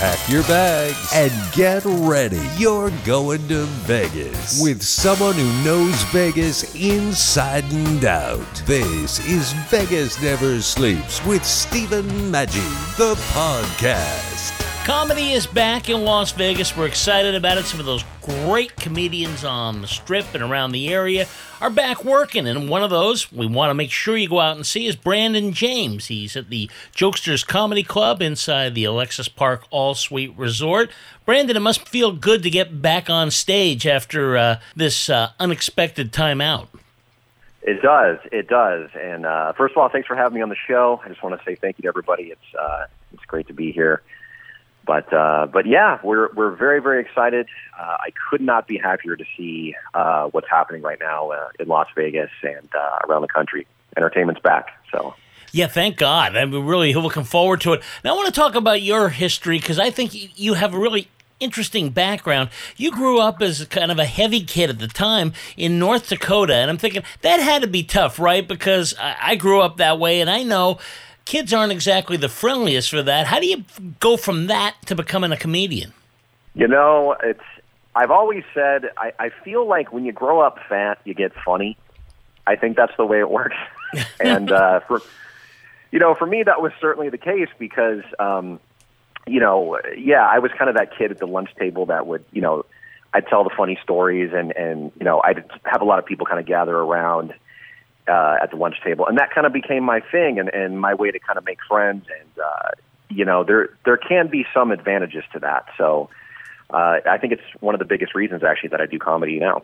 Pack your bags and get ready. You're going to Vegas with someone who knows Vegas inside and out. This is Vegas Never Sleeps with Stephen Maggi, the podcast. Comedy is back in Las Vegas. We're excited about it. Some of those great comedians on the Strip and around the area are back working. And one of those we want to make sure you go out and see is Brandon James. He's at the Jokesters Comedy Club inside the Alexis Park All Suite Resort. Brandon, it must feel good to get back on stage after this unexpected time out. It does. And first of all, thanks for having me on the show. I just want to say thank you to everybody. It's great to be here. But yeah, we're very, very excited. I could not be happier to see what's happening right now in Las Vegas and around the country. Entertainment's back, so. Yeah, thank God. I'm really looking forward to it. Now, I want to talk about your history because I think you have a really interesting background. You grew up as kind of a heavy kid at the time in North Dakota, and I'm thinking that had to be tough, right? Because I grew up that way, and I know kids aren't exactly the friendliest for that. How do you go from that to becoming a comedian? You know, I've always said, I feel like when you grow up fat, you get funny. I think that's the way it works. And, for me, that was certainly the case because, I was kind of that kid at the lunch table that would, I'd tell the funny stories and I'd have a lot of people kind of gather around at the lunch table, and that kind of became my thing and my way to kind of make friends. And, there can be some advantages to that. So I think it's one of the biggest reasons, actually, that I do comedy now.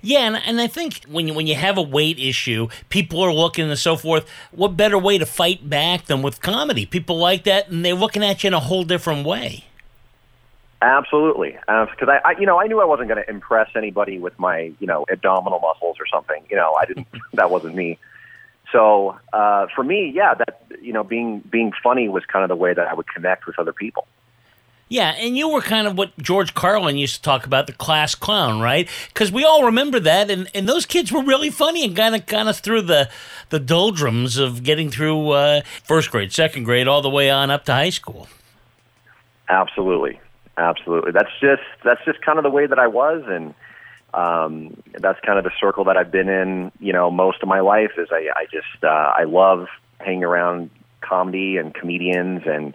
Yeah, and I think when you have a weight issue, people are looking and so forth. What better way to fight back than with comedy? People like that, and they're looking at you in a whole different way. Absolutely, because I knew I wasn't going to impress anybody with my abdominal muscles or something. I didn't. That wasn't me. So for me, yeah, that being funny was kind of the way that I would connect with other people. Yeah, and you were kind of what George Carlin used to talk about, the class clown, right? Because we all remember that, and those kids were really funny and kind of through the doldrums of getting through first grade, second grade, all the way on up to high school. Absolutely. That's just kind of the way that I was. And that's kind of the circle that I've been in, most of my life is I just I love hanging around comedy and comedians and,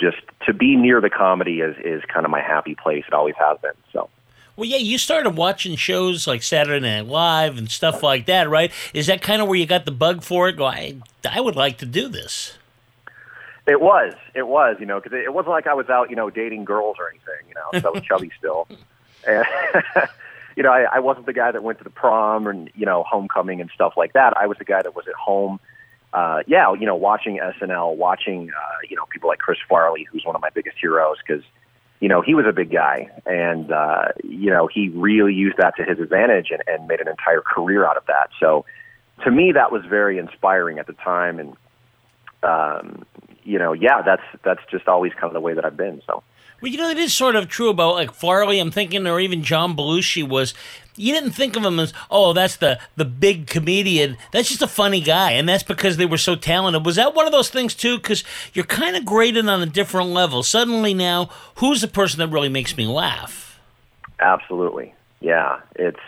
just to be near the comedy is kind of my happy place. It always has been. So. Well, yeah, you started watching shows like Saturday Night Live and stuff like that, right? Is that kind of where you got the bug for it? Go, I would like to do this. It was, because it wasn't like I was out, dating girls or anything, because I was chubby still. And, I wasn't the guy that went to the prom and, homecoming and stuff like that. I was the guy that was at home, watching SNL, watching, people like Chris Farley, who's one of my biggest heroes, because, he was a big guy. And, he really used that to his advantage and made an entire career out of that. So to me, that was very inspiring at the time. And, that's just always kind of the way that I've been. So, well, it is sort of true about like Farley. I'm thinking, or even John Belushi you didn't think of him as, oh, that's the big comedian. That's just a funny guy, and that's because they were so talented. Was that one of those things too? Because you're kind of graded on a different level. Suddenly now, who's the person that really makes me laugh? Absolutely, yeah. It's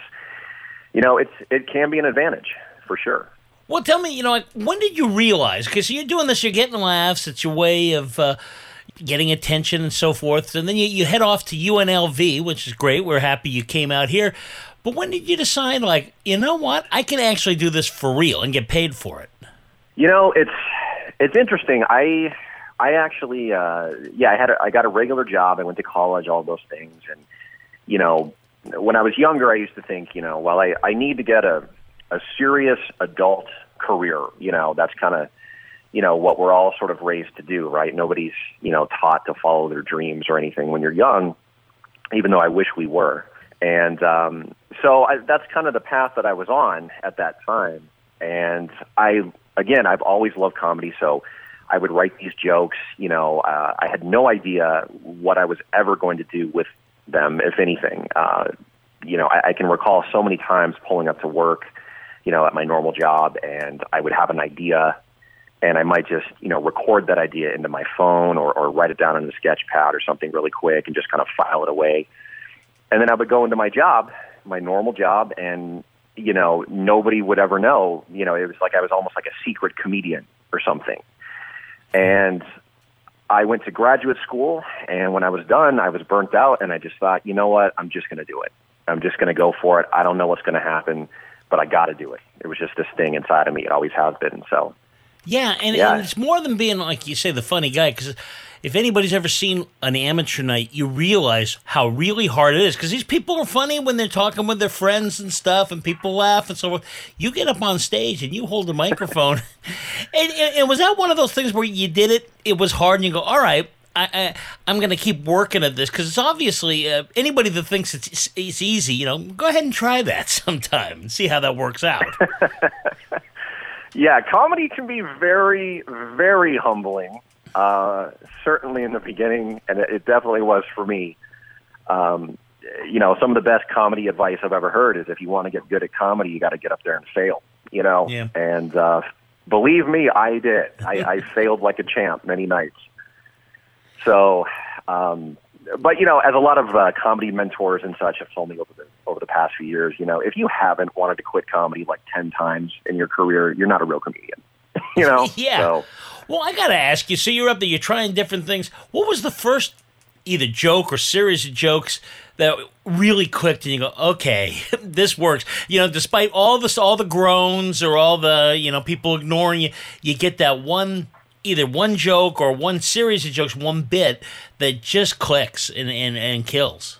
it can be an advantage for sure. Well, tell me, when did you realize, because you're doing this, you're getting laughs, it's your way of getting attention and so forth, and then you head off to UNLV, which is great, we're happy you came out here, but when did you decide, what, I can actually do this for real and get paid for it? It's interesting. I actually, I got a regular job, I went to college, all those things, and, when I was younger, I used to think, I need to get a serious adult career, that's kind of, what we're all sort of raised to do, right? Nobody's, taught to follow their dreams or anything when you're young, even though I wish we were. And so that's kind of the path that I was on at that time. And I've always loved comedy, so I would write these jokes. I had no idea what I was ever going to do with them, if anything. I can recall so many times pulling up to work, at my normal job, and I would have an idea, and I might just, record that idea into my phone or write it down on a sketch pad or something really quick and just kind of file it away. And then I would go into my normal job, and, nobody would ever know. It was like I was almost like a secret comedian or something. And I went to graduate school, and when I was done, I was burnt out, and I just thought, you know what, I'm just going to do it. I'm just going to go for it. I don't know what's going to happen, but I got to do it. It was just this thing inside of me. It always has been, so... Yeah, and it's more than being, like you say, the funny guy, because if anybody's ever seen an amateur night, you realize how really hard it is, because these people are funny when they're talking with their friends and stuff, and people laugh and so on. You get up on stage and you hold a microphone, and was that one of those things where you did it, it was hard, and you go, all right, I'm going to keep working at this, because it's obviously, anybody that thinks it's easy, go ahead and try that sometime and see how that works out. Yeah, comedy can be very, very humbling, certainly in the beginning, and it definitely was for me. Some of the best comedy advice I've ever heard is if you want to get good at comedy, you got to get up there and fail, Yeah. And believe me, I did. I failed like a champ many nights. So, but as a lot of comedy mentors and such have told me over the past few years, if you haven't wanted to quit comedy like 10 times in your career, you're not a real comedian. Yeah. So. Well, I got to ask you, so you're up there, you're trying different things. What was the first either joke or series of jokes that really clicked and you go, okay, this works? Despite all the groans or all the, people ignoring you, you get that one either one joke or one series of jokes, one bit that just clicks and kills?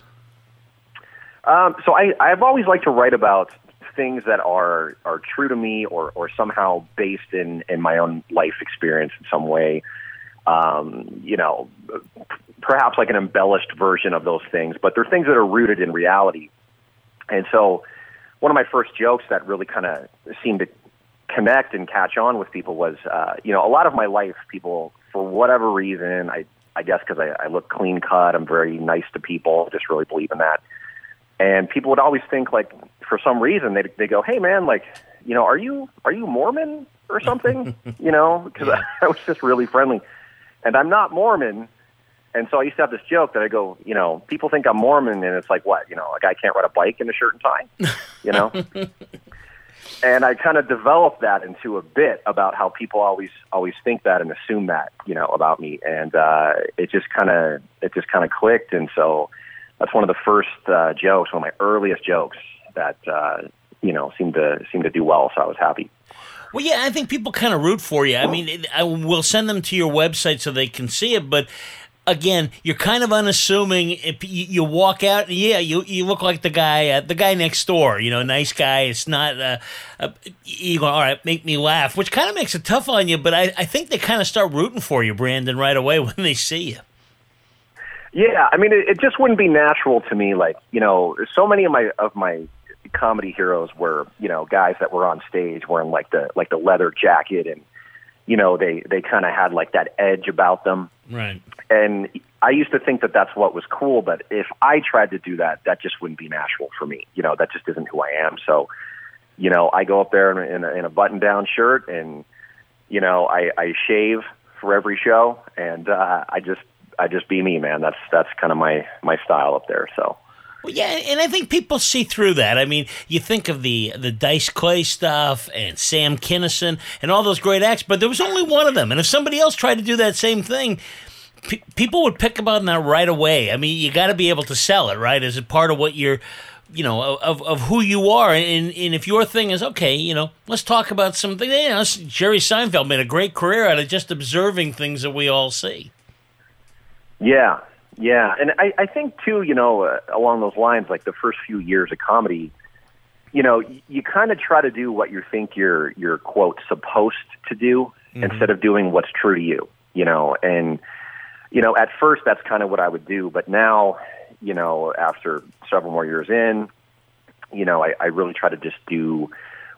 So I've always liked to write about things that are true to me or somehow based in my own life experience in some way. Perhaps like an embellished version of those things, but they're things that are rooted in reality. And so one of my first jokes that really kind of seemed to connect and catch on with people was, a lot of my life, people, for whatever reason, I guess because I look clean cut, I'm very nice to people, just really believe in that. And people would always think, like, for some reason, they go, hey, man, like, are you Mormon or something? Because I was just really friendly. And I'm not Mormon. And so I used to have this joke that I go, people think I'm Mormon, and it's like, what? A guy can't ride a bike in a shirt and tie, And I kind of developed that into a bit about how people always think that and assume that, about me. And it just kind of clicked. And so that's one of the first jokes, one of my earliest jokes that seemed to do well. So I was happy. Well, yeah, I think people kind of root for you. I mean, I will send them to your website so they can see it, but. Again, you're kind of unassuming. If you walk out, you look like the guy next door. Nice guy. It's not. You go, all right, make me laugh, which kind of makes it tough on you. But I think they kind of start rooting for you, Brandon, right away when they see you. Yeah, I mean, it just wouldn't be natural to me. Like so many of my comedy heroes were guys that were on stage wearing like the leather jacket and. They kind of had like that edge about them. Right. And I used to think that that's what was cool, but if I tried to do that, that just wouldn't be natural for me. That just isn't who I am. So, I go up there in a button-down shirt and, I shave for every show and I just be me, man. That's kind of my style up there, so. Well, yeah, and I think people see through that. I mean, you think of the Dice Clay stuff and Sam Kinison and all those great acts, but there was only one of them. And if somebody else tried to do that same thing, people would pick up on that right away. I mean, you got to be able to sell it, right? Is it part of what you're, of who you are? And if your thing is, okay, let's talk about something. Jerry Seinfeld made a great career out of just observing things that we all see. Yeah. Yeah, and I think, too, along those lines, like the first few years of comedy, you kind of try to do what you think you're quote, supposed to do mm-hmm. instead of doing what's true to you. And, at first, that's kind of what I would do. But now, you know, after several more years in, you know, I really try to just do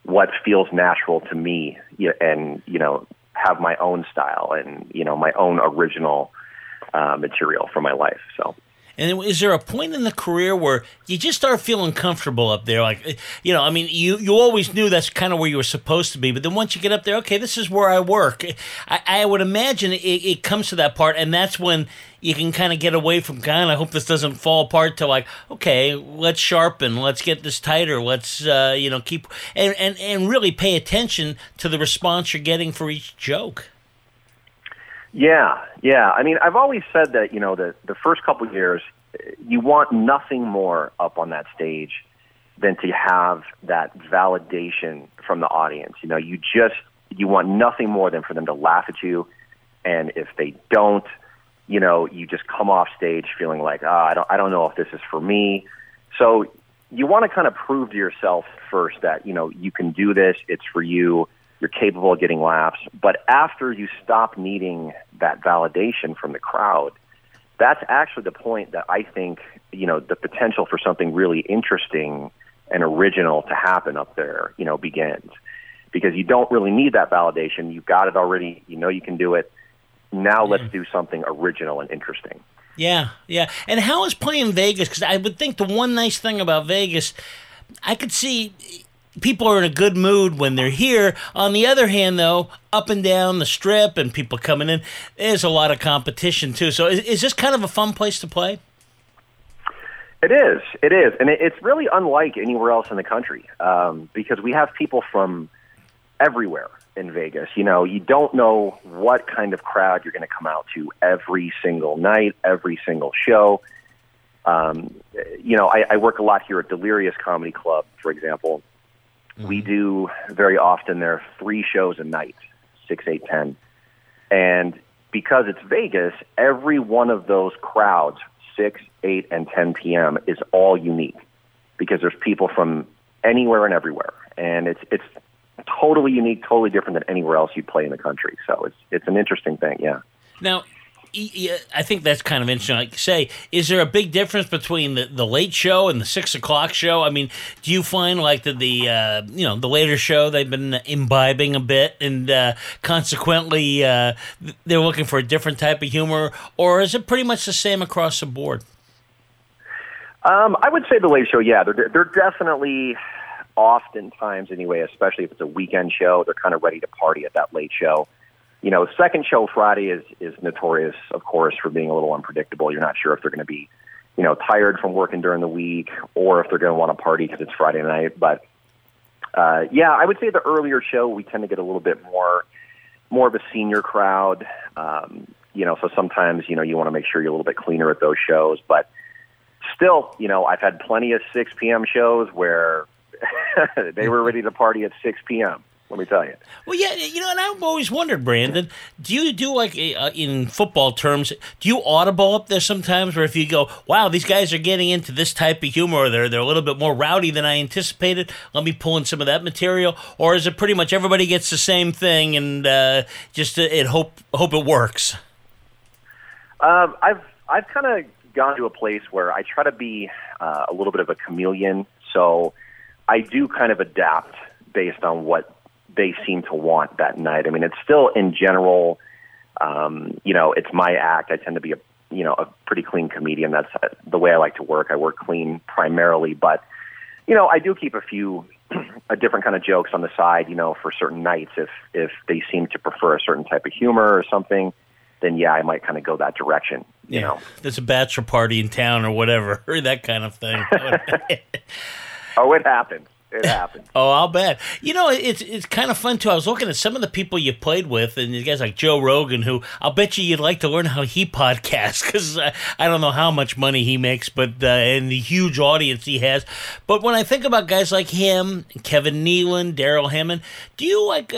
what feels natural to me, and, you know, have my own style and, you know, my own original material for my life. So. And is there a point in the career where you just start feeling comfortable up there? Like, you know, I mean, you always knew that's kind of where you were supposed to be. But then once you get up there, okay, this is where I work. I would imagine it comes to that part. And that's when you can kind of get away from, God, I hope this doesn't fall apart, to like, okay, let's sharpen. Let's get this tighter. Let's, you know, keep and really pay attention to the response you're getting for each joke. Yeah. I mean, I've always said that, you know, the first couple of years, you want nothing more up on that stage than to have that validation from the audience. You know, you want nothing more than for them to laugh at you. And if they don't, you know, you just come off stage feeling like, I don't know if this is for me. So you want to kind of prove to yourself first that, you know, you can do this, it's for you. You're capable of getting laughs, but after you stop needing that validation from the crowd, that's actually the point that I think, you know, the potential for something really interesting and original to happen up there, you know, begins, because you don't really need that validation. You've got it already. You know, you can do it. Now let's do something original and interesting. Yeah. And how is playing Vegas? Because I would think the one nice thing about Vegas, I could see people are in a good mood when they're here. On the other hand, though, up and down the strip and people coming in, there's a lot of competition, too. So is this kind of a fun place to play? It is. And it's really unlike anywhere else in the country, because we have people from everywhere in Vegas. You know, you don't know what kind of crowd you're going to come out to every single night, every single show. You know, I work a lot here at Delirious Comedy Club, for example. Mm-hmm. We do very often, there are 3 shows a night, 6, 8, 10. And because it's Vegas, every one of those crowds, 6, 8, and 10 p.m., is all unique because there's people from anywhere and everywhere. And it's totally unique, totally different than anywhere else you play in the country. So it's an interesting thing, yeah. Now, I think that's kind of interesting. Like you say, is there a big difference between the late show and the 6 o'clock show? I mean, do you find like the later show they've been imbibing a bit, and consequently they're looking for a different type of humor, or is it pretty much the same across the board? I would say the late show, yeah, they're definitely, oftentimes anyway, especially if it's a weekend show, they're kind of ready to party at that late show. You know, second show Friday is notorious, of course, for being a little unpredictable. You're not sure if they're going to be, you know, tired from working during the week or if they're going to want to party because it's Friday night. But, yeah, I would say the earlier show, we tend to get a little bit more of a senior crowd. You know, so sometimes, you know, you want to make sure you're a little bit cleaner at those shows. But still, you know, I've had plenty of 6 p.m. shows where they were ready to party at 6 p.m. Let me tell you. Well, yeah, you know, and I've always wondered, Brandon, do you do like in football terms, do you audible up there sometimes where if you go, wow, these guys are getting into this type of humor, or they're a little bit more rowdy than I anticipated, let me pull in some of that material? Or is it pretty much everybody gets the same thing and just it hope it works? I've kind of gone to a place where I try to be a little bit of a chameleon, so I do kind of adapt based on what they seem to want that night. I mean, it's still in general, you know, it's my act. I tend to be a pretty clean comedian. That's the way I like to work. I work clean primarily, but, you know, I do keep a few different kind of jokes on the side, you know, for certain nights. If they seem to prefer a certain type of humor or something, then yeah, I might kind of go that direction. You know, there's a bachelor party in town or whatever, or that kind of thing. Oh, it happens. It happened. Oh, I'll bet. You know, it's kind of fun, too. I was looking at some of the people you played with, and you guys like Joe Rogan, who I'll bet you'd like to learn how he podcasts, because I don't know how much money he makes, but and the huge audience he has. But when I think about guys like him, Kevin Nealon, Daryl Hammond, do you like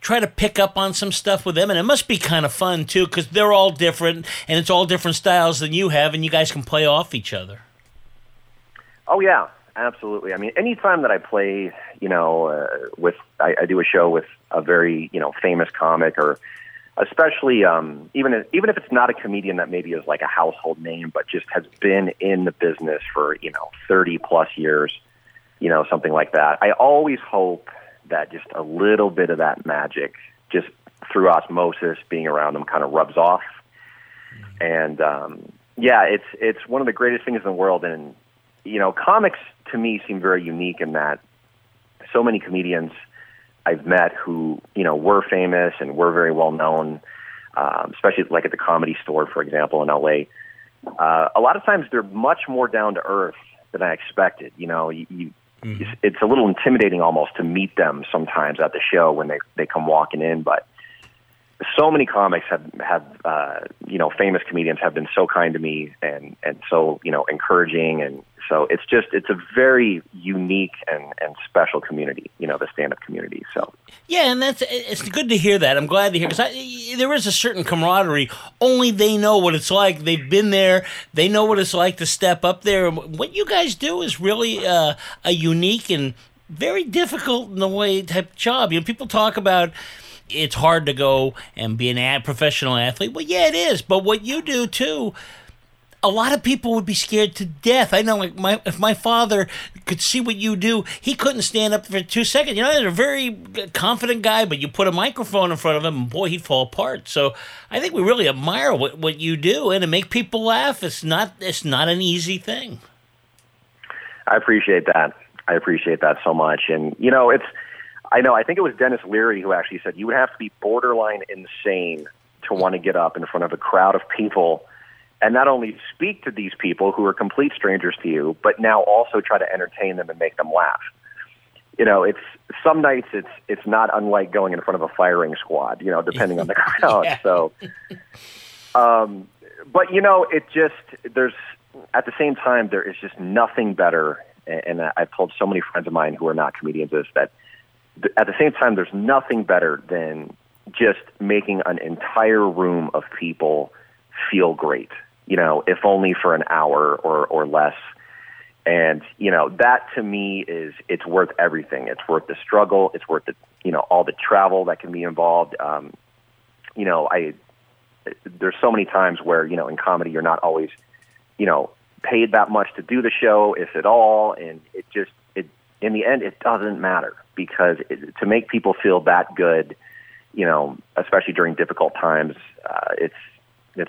try to pick up on some stuff with them? And it must be kind of fun, too, because they're all different, and it's all different styles than you have, and you guys can play off each other. Oh, yeah. Absolutely. I mean, anytime that I play, you know, I do a show with a very, you know, famous comic or especially even if it's not a comedian that maybe is like a household name, but just has been in the business for, 30 plus years, something like that. I always hope that just a little bit of that magic, just through osmosis, being around them, kind of rubs off. And it's one of the greatest things in the world. And comics to me seem very unique in that so many comedians I've met who, were famous and were very well known, especially like at the Comedy Store, for example, in LA. A lot of times they're much more down to earth than I expected. It's a little intimidating almost to meet them sometimes at the show when they come walking in. But so many comics have famous comedians have been so kind to me and so, encouraging. And so it's a very unique and special community, the stand-up community. So yeah, and it's good to hear that. I'm glad to hear, because there is a certain camaraderie. Only they know what it's like. They've been there. They know what it's like to step up there. What you guys do is really a unique and very difficult in a way type job. People talk about it's hard to go and be a professional athlete. Well, yeah, it is. But what you do too, a lot of people would be scared to death. I know, like if my father could see what you do, he couldn't stand up for 2 seconds. He's a very confident guy, but you put a microphone in front of him, and boy, he'd fall apart. So I think we really admire what you do, and to make people laugh, it's not an easy thing. I appreciate that. So much, and I think it was Dennis Leary who actually said you would have to be borderline insane to want to get up in front of a crowd of people and not only speak to these people who are complete strangers to you, but now also try to entertain them and make them laugh. It's some nights it's not unlike going in front of a firing squad, depending on the crowd. Yeah. So, but at the same time, there is just nothing better. And I've told so many friends of mine who are not comedians this, that at the same time, there's nothing better than just making an entire room of people feel great, if only for an hour or less. And, that to me it's worth everything. It's worth the struggle. It's worth the, all the travel that can be involved. There's so many times where, in comedy, you're not always, paid that much to do the show, if at all. And in the end, it doesn't matter, because to make people feel that good, especially during difficult times, it's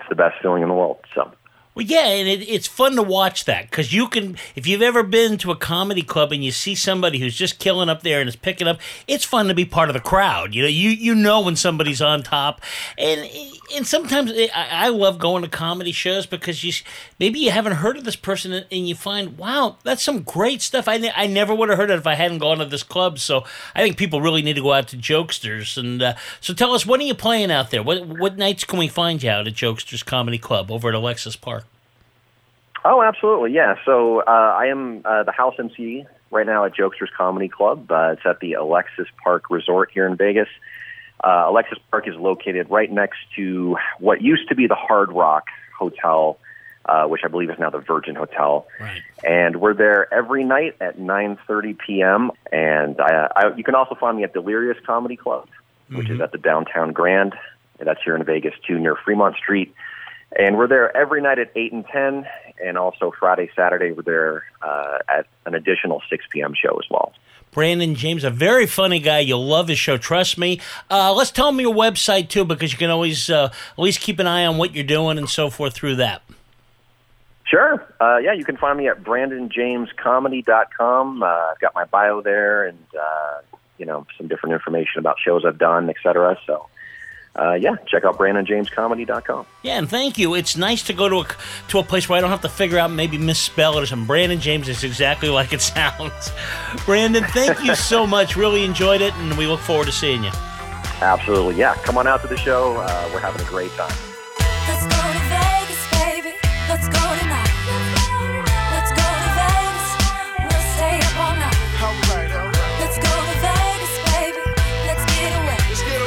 the best feeling in the world. So, well, yeah, and it's fun to watch that, because you can, if you've ever been to a comedy club and you see somebody who's just killing up there and is picking up, it's fun to be part of the crowd. You know when somebody's on top, and sometimes I love going to comedy shows because maybe you haven't heard of this person and you find, wow, that's some great stuff. I never would have heard it if I hadn't gone to this club. So I think people really need to go out to Jokesters. And so tell us, when are you playing out there? What nights can we find you out at Jokesters Comedy Club over at Alexis Park? Oh, absolutely, yeah. So I am the house MC right now at Jokesters Comedy Club. It's at the Alexis Park Resort here in Vegas. Alexis Park is located right next to what used to be the Hard Rock Hotel, which I believe is now the Virgin Hotel. Right. And we're there every night at 9:30 p.m. And you can also find me at Delirious Comedy Club, which is at the Downtown Grand. That's here in Vegas, too, near Fremont Street. And we're there every night at 8 and 10, and also Friday, Saturday, we're there at an additional 6 p.m. show as well. Brandon James, a very funny guy. You'll love his show, trust me. Let's tell them your website, too, because you can always at least keep an eye on what you're doing and so forth through that. Sure. You can find me at brandonjamescomedy.com. I've got my bio there and, some different information about shows I've done, et cetera, so... check out BrandonJamesComedy.com. Yeah, and thank you. It's nice to go to a place where I don't have to figure out, maybe misspell it or something. Brandon James is exactly like it sounds. Brandon, thank you so much. Really enjoyed it, and we look forward to seeing you. Absolutely, yeah. Come on out to the show. We're having a great time. Let's go to Vegas, baby. Let's go tonight. Let's go to Vegas. We'll stay up all night. All right. Let's go to Vegas, baby. Let's get away. Let's get away.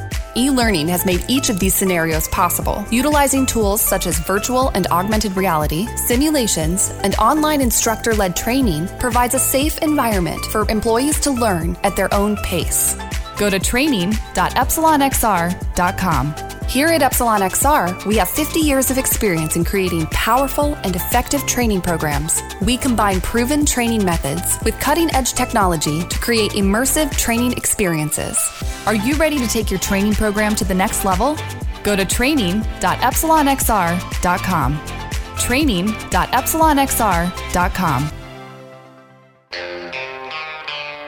E-learning has made each of these scenarios possible, utilizing tools such as virtual and augmented reality, simulations, and online instructor-led training provides a safe environment for employees to learn at their own pace. Go to training.epsilonxr.com. Here at Epsilon XR, we have 50 years of experience in creating powerful and effective training programs. We combine proven training methods with cutting-edge technology to create immersive training experiences. Are you ready to take your training program to the next level? Go to training.epsilonxr.com. Training.epsilonxr.com.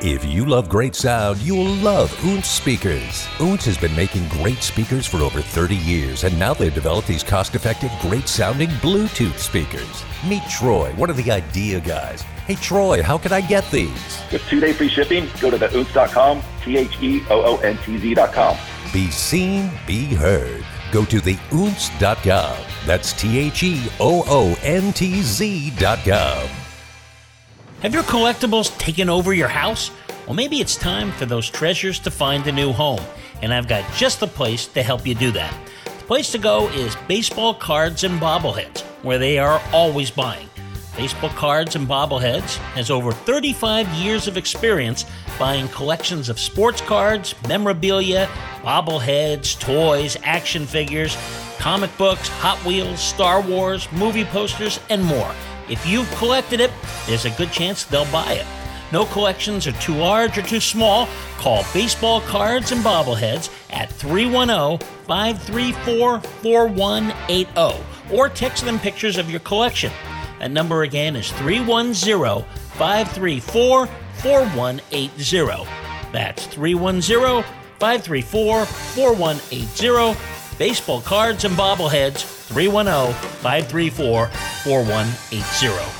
If you love great sound, you'll love Oontz speakers. Oontz has been making great speakers for over 30 years, and now they've developed these cost-effective, great-sounding Bluetooth speakers. Meet Troy, one of the idea guys. Hey, Troy, how can I get these? With 2-day free shipping, go to theoontz.com, THEOONTZ.com. Be seen, be heard. Go to theoontz.com. That's THEOONTZ.com. Have your collectibles taken over your house? Well, maybe it's time for those treasures to find a new home, and I've got just the place to help you do that. The place to go is Baseball Cards and Bobbleheads, where they are always buying. Baseball Cards and Bobbleheads has over 35 years of experience buying collections of sports cards, memorabilia, bobbleheads, toys, action figures, comic books, Hot Wheels, Star Wars, movie posters, and more. If you've collected it, there's a good chance they'll buy it. No collections are too large or too small. Call Baseball Cards and Bobbleheads at 310-534-4180 or text them pictures of your collection. That number again is 310-534-4180. That's 310-534-4180. Baseball Cards and Bobbleheads, 310-534-4180.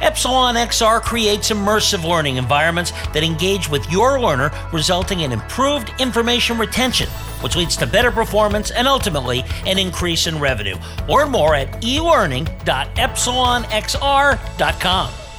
Epsilon XR creates immersive learning environments that engage with your learner, resulting in improved information retention, which leads to better performance and ultimately an increase in revenue. Learn more at elearning.epsilonxr.com.